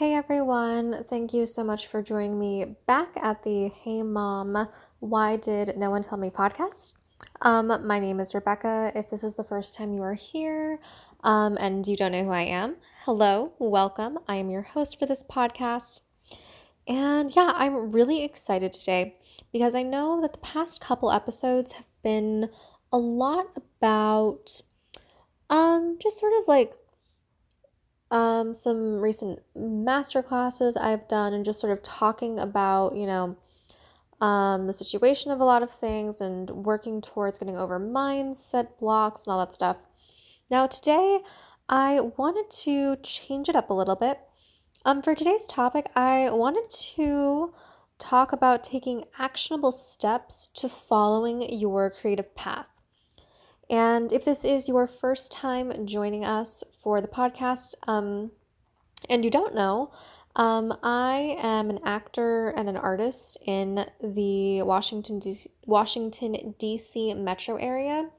Hey everyone, thank you so much for joining me back at the Hey Mom, Why Did No One Tell Me podcast. My name is Rebecca. If this is the first time you are here and you don't know who I am, hello, welcome. I am your host for this podcast. And yeah, I'm really excited today because I know that the past couple episodes have been a lot about just sort of like some recent masterclasses I've done and just sort of talking about, the situation of a lot of things and working towards getting over mindset blocks and all that stuff. Now today I wanted to change it up a little bit. For today's topic, I wanted to talk about taking actionable steps to following your creative path. And if this is your first time joining us for the podcast, and you don't know, I am an actor and an artist in the Washington, D.C. metro area.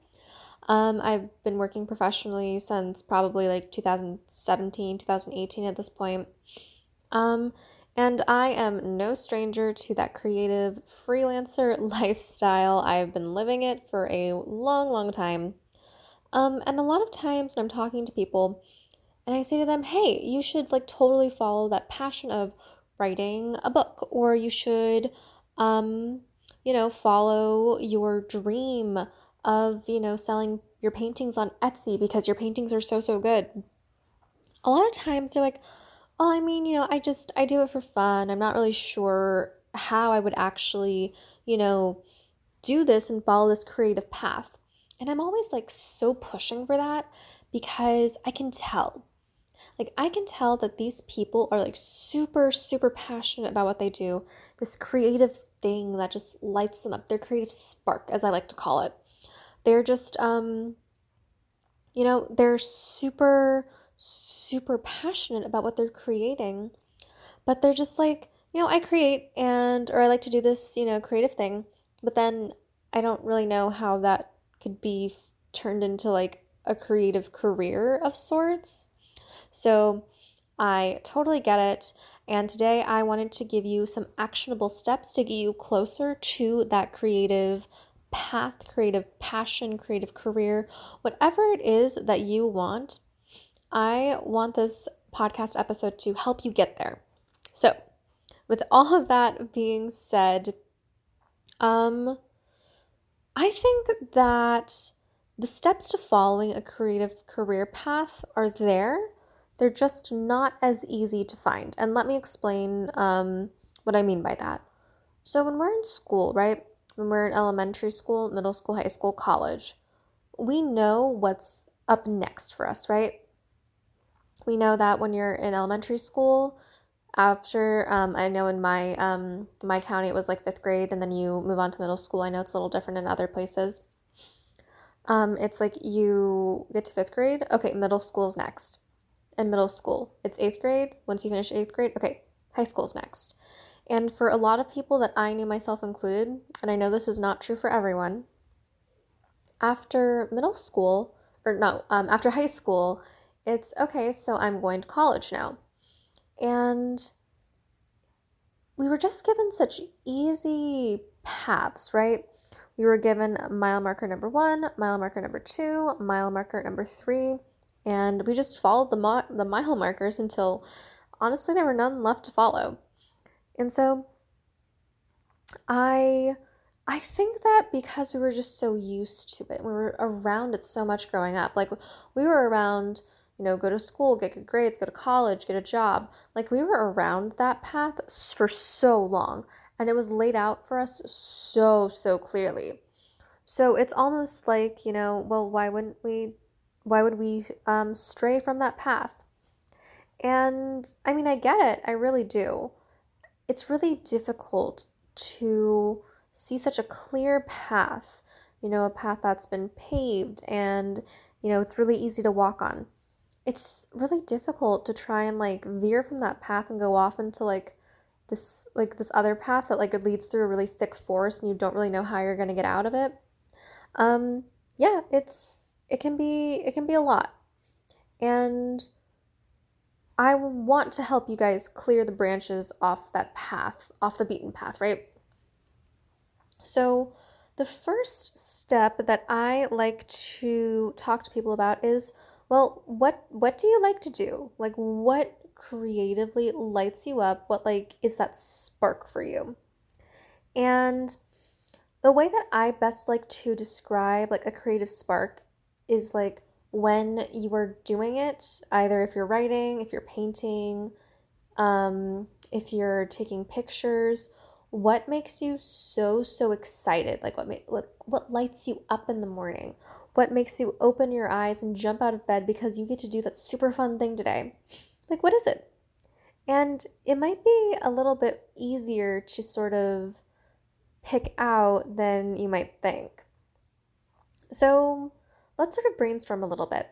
I've been working professionally since probably like 2017, 2018 at this point. And I am no stranger to that creative freelancer lifestyle. I've been living it for a long, long time. And a lot of times when I'm talking to people and I say to them, hey, you should like totally follow that passion of writing a book, or you should, follow your dream of, selling your paintings on Etsy because your paintings are so, so good. A lot of times they're like, well, I do it for fun. I'm not really sure how I would actually, do this and follow this creative path. And I'm always like so pushing for that because I can tell that these people are like super, super passionate about what they do. This creative thing that just lights them up, their creative spark, as I like to call it. They're just, they're super, super passionate about what they're creating, but they're just like, I create or I like to do this, creative thing, but then I don't really know how that could be turned into like a creative career of sorts. So I totally get it. And today I wanted to give you some actionable steps to get you closer to that creative path, creative passion, creative career, whatever it is that you want. I want this podcast episode to help you get there. So, with all of that being said, I think that the steps to following a creative career path are there. They're just not as easy to find. And let me explain what I mean by that. So, when we're in school, right? When we're in elementary school, middle school, high school, college, we know what's up next for us, right? We know that when you're in elementary school, after, I know in my county it was like 5th grade, and then you move on to middle school. I know it's a little different in other places. It's like you get to 5th grade, okay, middle school's next. In middle school, it's 8th grade. Once you finish 8th grade, okay, high school's next. And for a lot of people that I knew, myself included, and I know this is not true for everyone, after high school, it's okay, so I'm going to college now. And we were just given such easy paths, right? We were given mile marker number 1, mile marker number 2, mile marker number 3, and we just followed the mile markers until, honestly, there were none left to follow. And so I think that because we were just so used to it, we were around it so much growing up. Like, we were around, go to school, get good grades, go to college, get a job. Like, we were around that path for so long, and it was laid out for us so, so clearly. So it's almost like, well, why would we stray from that path? And I get it. I really do. It's really difficult to see such a clear path, a path that's been paved and, it's really easy to walk on. It's really difficult to try and like veer from that path and go off into like this other path that like leads through a really thick forest and you don't really know how you're going to get out of it. It can be a lot. And I want to help you guys clear the branches off that path, off the beaten path, right? So the first step that I like to talk to people about is, well, what do you like to do? Like, what creatively lights you up? What, like, is that spark for you? And the way that I best like to describe, like, a creative spark is, like, when you are doing it, either if you're writing, if you're painting, if you're taking pictures, what makes you so excited? Like, what lights you up in the morning? What makes you open your eyes and jump out of bed because you get to do that super fun thing today? Like, what is it? And it might be a little bit easier to sort of pick out than you might think. So let's sort of brainstorm a little bit.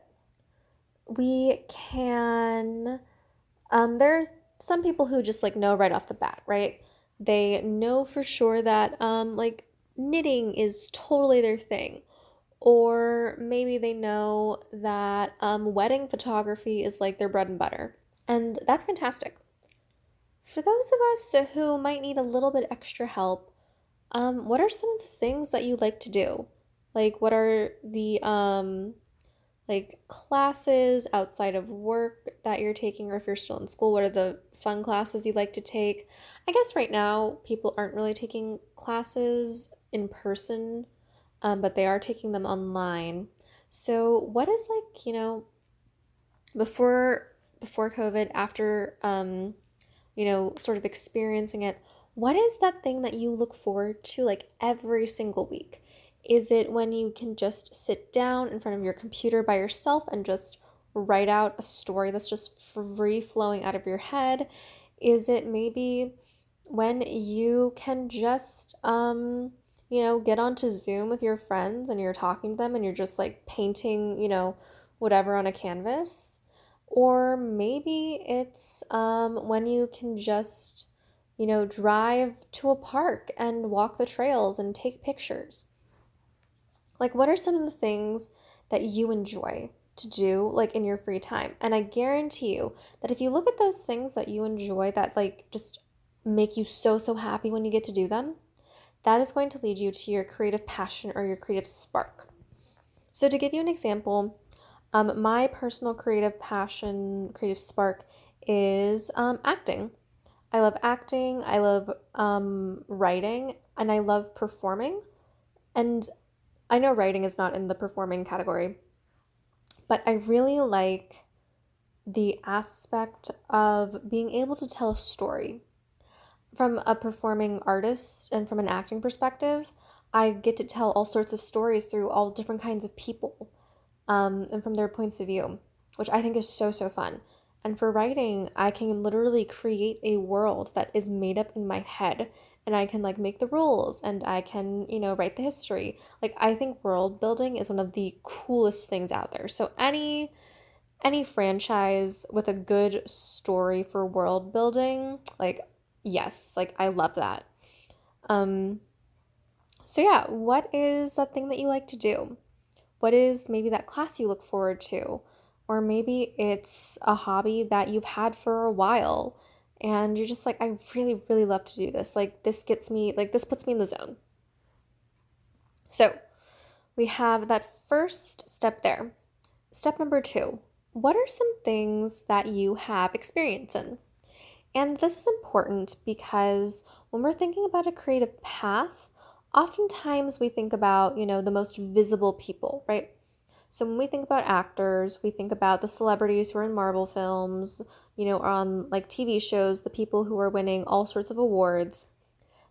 We can, there's some people who just, like, know right off the bat, right? They know for sure that, like, knitting is totally their thing. Or maybe they know that wedding photography is, like, their bread and butter. And that's fantastic. For those of us who might need a little bit extra help, what are some of the things that you like to do? Like, what are the, like, classes outside of work that you're taking, or if you're still in school, what are the fun classes you like to take? I guess right now people aren't really taking classes in person, but they are taking them online. So what is, like, you know, before COVID, after, you know, sort of experiencing it, what is that thing that you look forward to, like, every single week? Is it when you can just sit down in front of your computer by yourself and just write out a story that's just free flowing out of your head? Is it maybe when you can just, you know, get onto Zoom with your friends and you're talking to them and you're just, like, painting, you know, whatever on a canvas? Or maybe it's when you can just, you know, drive to a park and walk the trails and take pictures. Like, what are some of the things that you enjoy to do, like, in your free time? And I guarantee you that if you look at those things that you enjoy that, like, just make you so happy when you get to do them, that is going to lead you to your creative passion or your creative spark. So to give you an example, my personal creative passion, creative spark is acting. I love acting, I love writing, and I love performing. And I know writing is not in the performing category, but I really like the aspect of being able to tell a story. From a performing artist and from an acting perspective, I get to tell all sorts of stories through all different kinds of people, and from their points of view, which I think is so fun. And for writing, I can literally create a world that is made up in my head, and I can, like, make the rules, and I can, you know, write the history. Like, I think world building is one of the coolest things out there. So any franchise with a good story for world building, like, yes, like, I love that. So yeah, what is that thing that you like to do? What is maybe that class you look forward to? Or maybe it's a hobby that you've had for a while and you're just like, I really love to do this. Like, this gets me, like, this puts me in the zone. So we have that first step there. Step number 2, what are some things that you have experience in? And this is important because when we're thinking about a creative path, oftentimes we think about, you know, the most visible people, right? So when we think about actors, we think about the celebrities who are in Marvel films, you know, on, like, TV shows, the people who are winning all sorts of awards.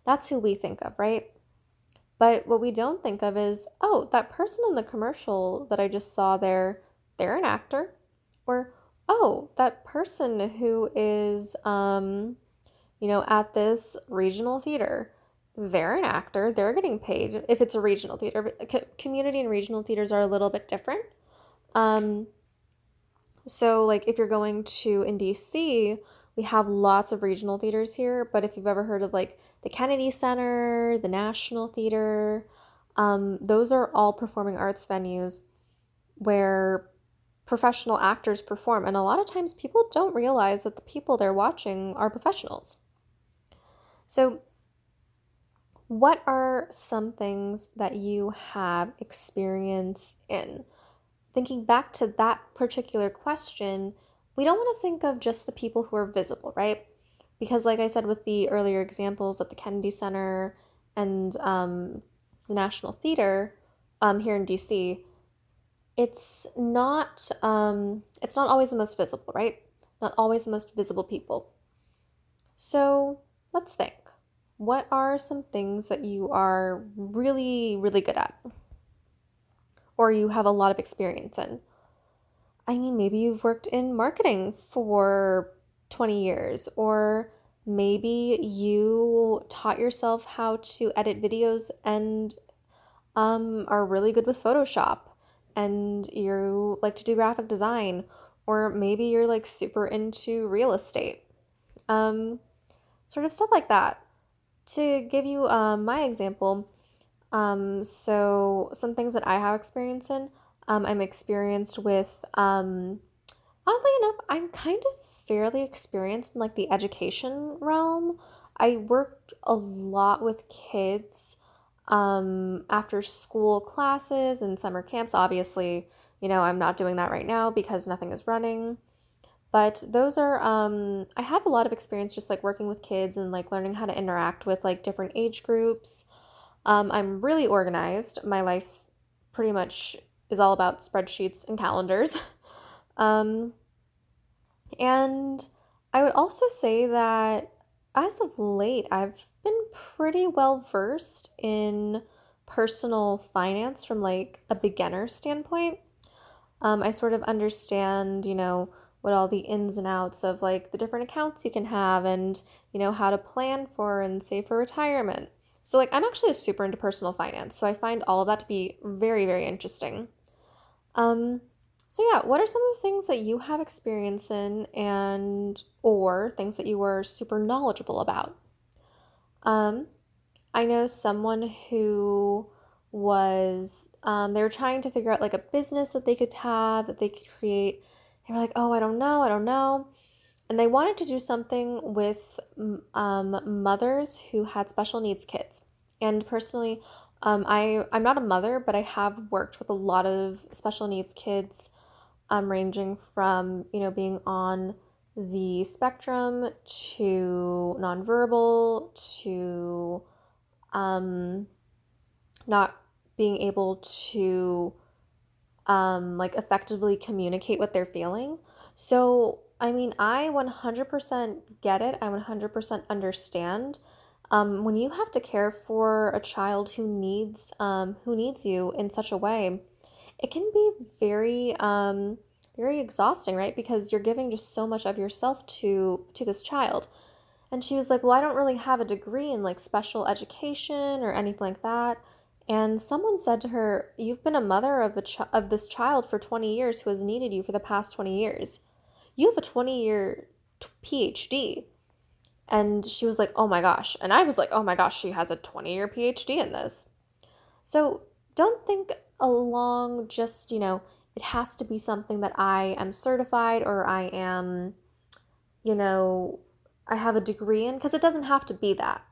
That's who we think of, right? But what we don't think of is, oh, that person in the commercial that I just saw there, they're an actor. Or, oh, that person who is, you know, at this regional theater, they're an actor, they're getting paid, if it's a regional theater. But community and regional theaters are a little bit different. So, like, if you're going to in DC, we have lots of regional theaters here, but if you've ever heard of, like, the Kennedy Center, the National Theater, those are all performing arts venues where professional actors perform. And a lot of times people don't realize that the people they're watching are professionals. So what are some things that you have experience in? Thinking back to that particular question, we don't want to think of just the people who are visible, right? Because like I said with the earlier examples at the Kennedy Center and the National Theater here in DC, it's not always the most visible, right? Not always the most visible people. So let's think. What are some things that you are really, really good at? Or you have a lot of experience in? I mean, maybe you've worked in marketing for 20 years, or maybe you taught yourself how to edit videos and are really good with Photoshop and you like to do graphic design, or maybe you're like super into real estate, sort of stuff like that. To give you my example, so some things that I have experience in, I'm experienced with, oddly enough, I'm kind of fairly experienced in like the education realm. I worked a lot with kids, after school classes and summer camps. Obviously, you know, I'm not doing that right now because nothing is running, but those are, I have a lot of experience just like working with kids and like learning how to interact with like different age groups. I'm really organized. My life pretty much is all about spreadsheets and calendars. And I would also say that as of late, I've been pretty well versed in personal finance from like a beginner standpoint. I sort of understand, you know, what all the ins and outs of like the different accounts you can have and, you know, how to plan for and save for retirement. So like I'm actually super into personal finance, so I find all of that to be very, very interesting. So yeah, what are some of the things that you have experience in and or things that you were super knowledgeable about? I know someone who was, they were trying to figure out like a business that they could have, that they could create. They were like, oh, I don't know. And they wanted to do something with mothers who had special needs kids. And personally, I'm not a mother, but I have worked with a lot of special needs kids, ranging from, you know, being on the spectrum to nonverbal to not being able to like effectively communicate what they're feeling. So I mean, I 100% get it. I 100% understand. When you have to care for a child who needs you in such a way, it can be very, very exhausting, right? Because you're giving just so much of yourself to this child. And she was like, well, I don't really have a degree in like special education or anything like that. And someone said to her, you've been a mother of this child for 20 years who has needed you for the past 20 years. You have a 20-year PhD. And she was like, oh my gosh. And I was like, oh my gosh, she has a 20-year PhD in this. So don't think along just, you know, it has to be something that I am certified or I am, you know, I have a degree in, because it doesn't have to be that.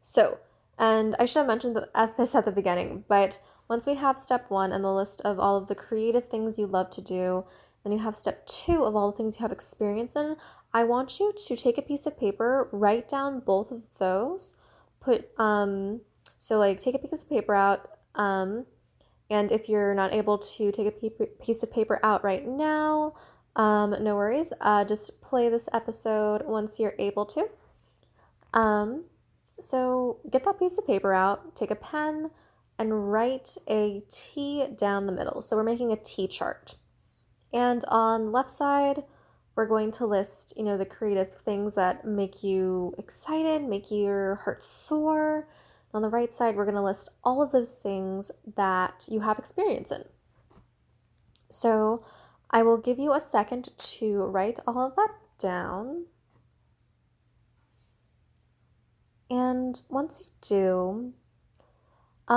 So, and I should have mentioned this at the beginning, but once we have step 1 and the list of all of the creative things you love to do, then you have step 2 of all the things you have experience in. I want you to take a piece of paper, write down both of those, take a piece of paper out, and if you're not able to take a piece of paper out right now, no worries, just play this episode once you're able to. So get that piece of paper out, take a pen, and write a T down the middle. So we're making a T chart. And on the left side, we're going to list, you know, the creative things that make you excited, make your heart soar. And on the right side, we're going to list all of those things that you have experience in. So I will give you a second to write all of that down. And once you do,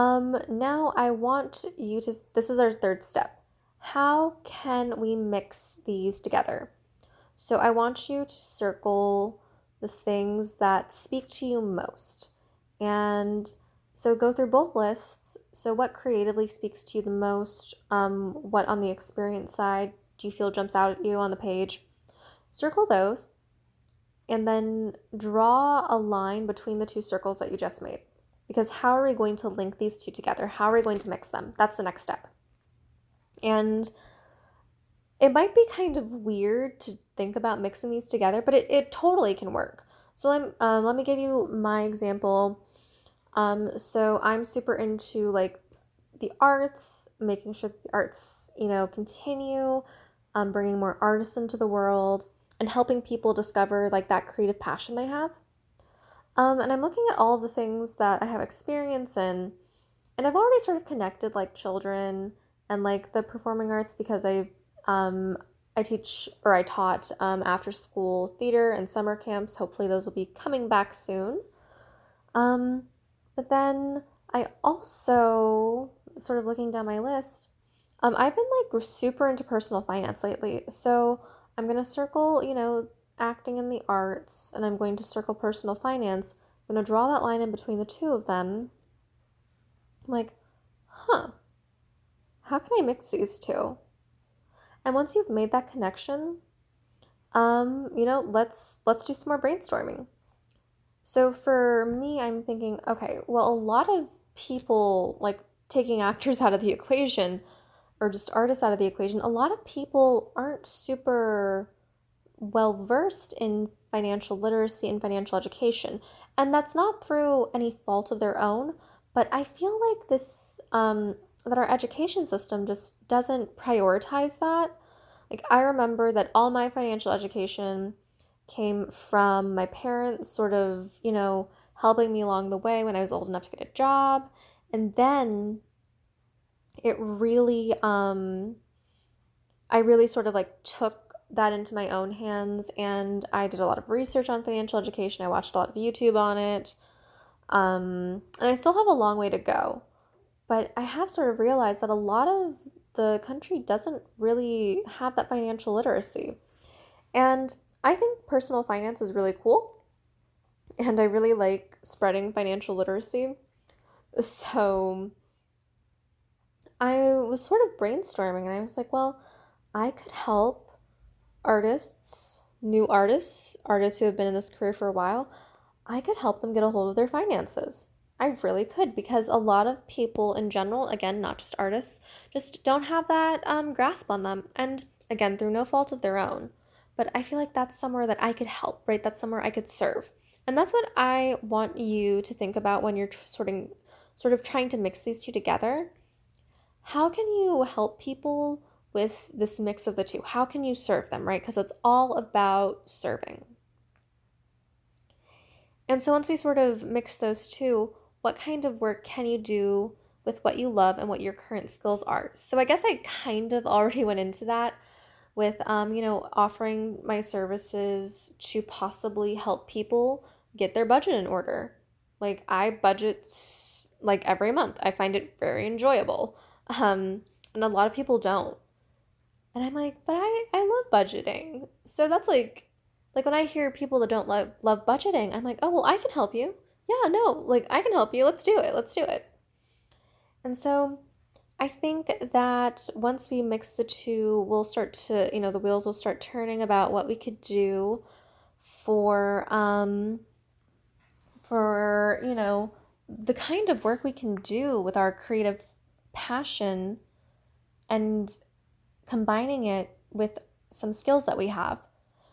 now I want you to, this is our third step. how can we mix these together? So I want you to circle the things that speak to you most. And so go through both lists. So what creatively speaks to you the most? What on the experience side do you feel jumps out at you on the page? Circle those and then draw a line between the two circles that you just made. Because how are we going to link these two together? How are we going to mix them? That's the next step. And it might be kind of weird to think about mixing these together, but it totally can work. So let me give you my example. So I'm super into like the arts, making sure the arts, continue, bringing more artists into the world and helping people discover like that creative passion they have. And I'm looking at all the things that I have experience in, and I've already sort of connected like children and like the performing arts because I taught after school theater and summer camps. Hopefully those will be coming back soon. But then I also, sort of looking down my list, I've been like super into personal finance lately. So I'm going to circle, acting in the arts, and I'm going to circle personal finance. I'm going to draw that line in between the two of them. I'm like, how can I mix these two? And once you've made that connection, let's do some more brainstorming. So for me, I'm thinking, okay, well, a lot of people, like taking actors out of the equation or just artists out of the equation, a lot of people aren't super well-versed in financial literacy and financial education. And that's not through any fault of their own, but I feel like this, that our education system just doesn't prioritize that. Like, I remember that all my financial education came from my parents sort of, helping me along the way when I was old enough to get a job. And then it really, I really sort of like took that into my own hands, and I did a lot of research on financial education. I watched a lot of YouTube on it. And I still have a long way to go. But I have sort of realized that a lot of the country doesn't really have that financial literacy. And I think personal finance is really cool. And I really like spreading financial literacy. So I was sort of brainstorming, and I was like, well, I could help artists, new artists, artists who have been in this career for a while, I could help them get a hold of their finances. I really could, because a lot of people in general, again, not just artists, just don't have that grasp on them. And again, through no fault of their own. But I feel like that's somewhere that I could help, right? That's somewhere I could serve. And that's what I want you to think about when you're sort of trying to mix these two together. How can you help people with this mix of the two? How can you serve them, right? Because it's all about serving. And so once we sort of mix those two, what kind of work can you do with what you love and what your current skills are? So I guess I kind of already went into that with, offering my services to possibly help people get their budget in order. Like, I budget like every month. I find it very enjoyable. And a lot of people don't. And I'm like, but I love budgeting. So that's like when I hear people that don't love budgeting, I'm like, oh, well, I can help you. Yeah, no, like I can help you. Let's do it. And so I think that once we mix the two, we'll start to, the wheels will start turning about what we could do for the kind of work we can do with our creative passion and combining it with some skills that we have.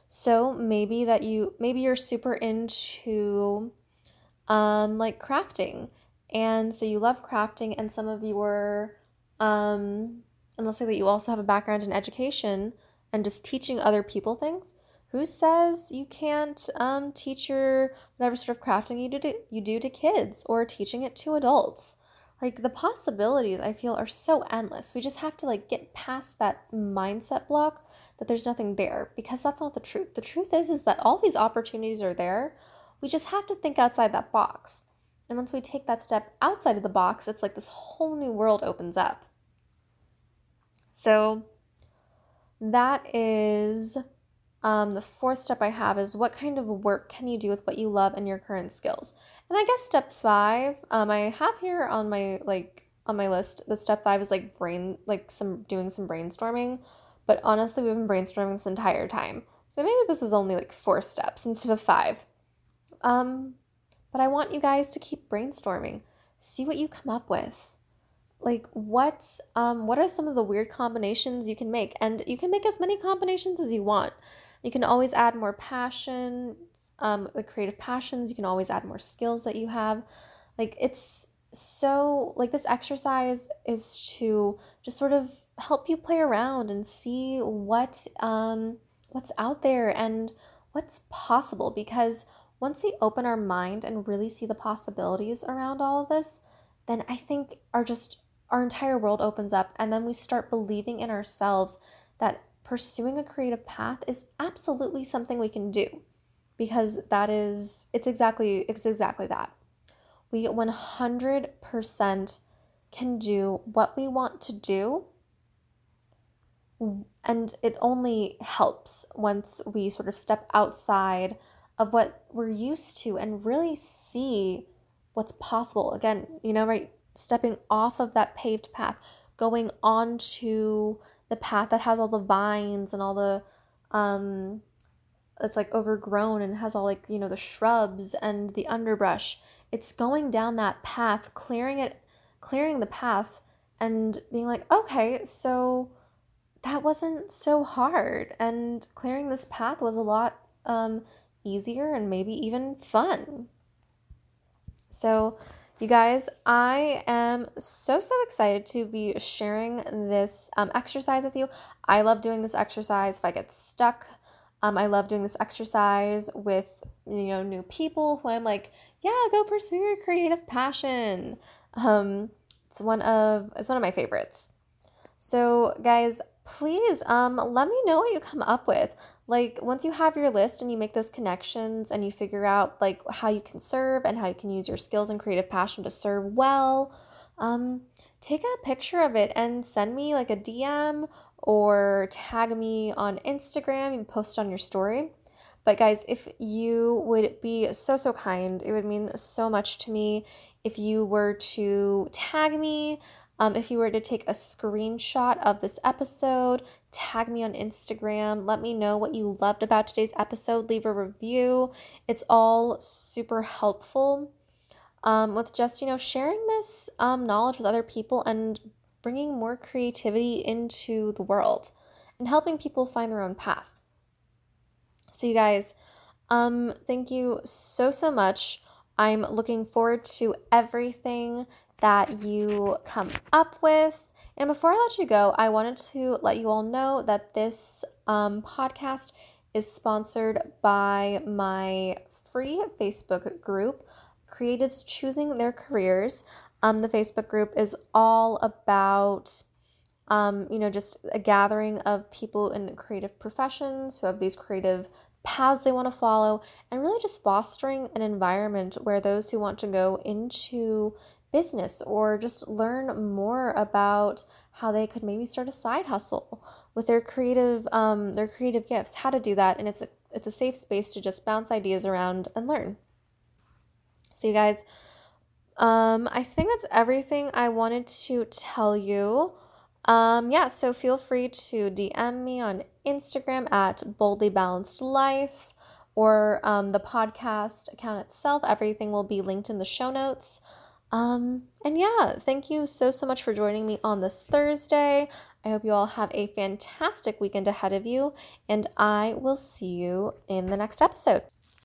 So maybe you're super into like crafting, and so you love crafting, and some of your and let's say that you also have a background in education and just teaching other people things. Who says you can't teach your whatever sort of crafting you do to kids or teaching it to adults? Like, the possibilities I feel are so endless. We just have to like get past that mindset block that there's nothing there, because that's not the truth. The truth is that all these opportunities are there. We just have to think outside that box. And once we take that step outside of the box, it's like this whole new world opens up. So that is the fourth step I have is what kind of work can you do with what you love and your current skills? And I guess step five, I have here on my list that step five is doing some brainstorming. But honestly, we've been brainstorming this entire time. So maybe this is only four steps instead of five. But I want you guys to keep brainstorming. See what you come up with. What are some of the weird combinations you can make? And you can make as many combinations as you want. You can always add more passion, the creative passions. You can always add more skills that you have. This exercise is to just sort of help you play around and see what's out there and what's possible, because once we open our mind and really see the possibilities around all of this, then I think our entire world opens up, and then we start believing in ourselves that pursuing a creative path is absolutely something we can do, because it's exactly that. We 100% can do what we want to do, and it only helps once we sort of step outside of what we're used to and really see what's possible. Again, stepping off of that paved path, going on to the path that has all the vines and all the, it's overgrown and has all the shrubs and the underbrush. It's going down that path, clearing the path and being okay, so that wasn't so hard, and clearing this path was a lot easier and maybe even fun. So you guys, I am so excited to be sharing this exercise with you. I love doing this exercise if I get stuck. I love doing this exercise with new people who I'm go pursue your creative passion. It's one of my favorites. So guys, please let me know what you come up with. Once you have your list and you make those connections and you figure out how you can serve and how you can use your skills and creative passion to serve well, take a picture of it and send me a DM or tag me on Instagram and post on your story. But guys, if you would be so kind, it would mean so much to me if you were to tag me. If you were to take a screenshot of this episode, tag me on Instagram, let me know what you loved about today's episode, leave a review. It's all super helpful with just, sharing this knowledge with other people and bringing more creativity into the world and helping people find their own path. So you guys, thank you so much. I'm looking forward to everything that you come up with. And before I let you go, I wanted to let you all know that this podcast is sponsored by my free Facebook group, Creatives Choosing Their Careers. The Facebook group is all about, just a gathering of people in creative professions who have these creative paths they want to follow, and really just fostering an environment where those who want to go into business or just learn more about how they could maybe start a side hustle with their creative gifts, how to do that. And it's a safe space to just bounce ideas around and learn. So you guys, I think that's everything I wanted to tell you. So feel free to DM me on Instagram at boldlybalancedlife or the podcast account itself. Everything will be linked in the show notes. Thank you so much for joining me on this Thursday. I hope you all have a fantastic weekend ahead of you, and I will see you in the next episode.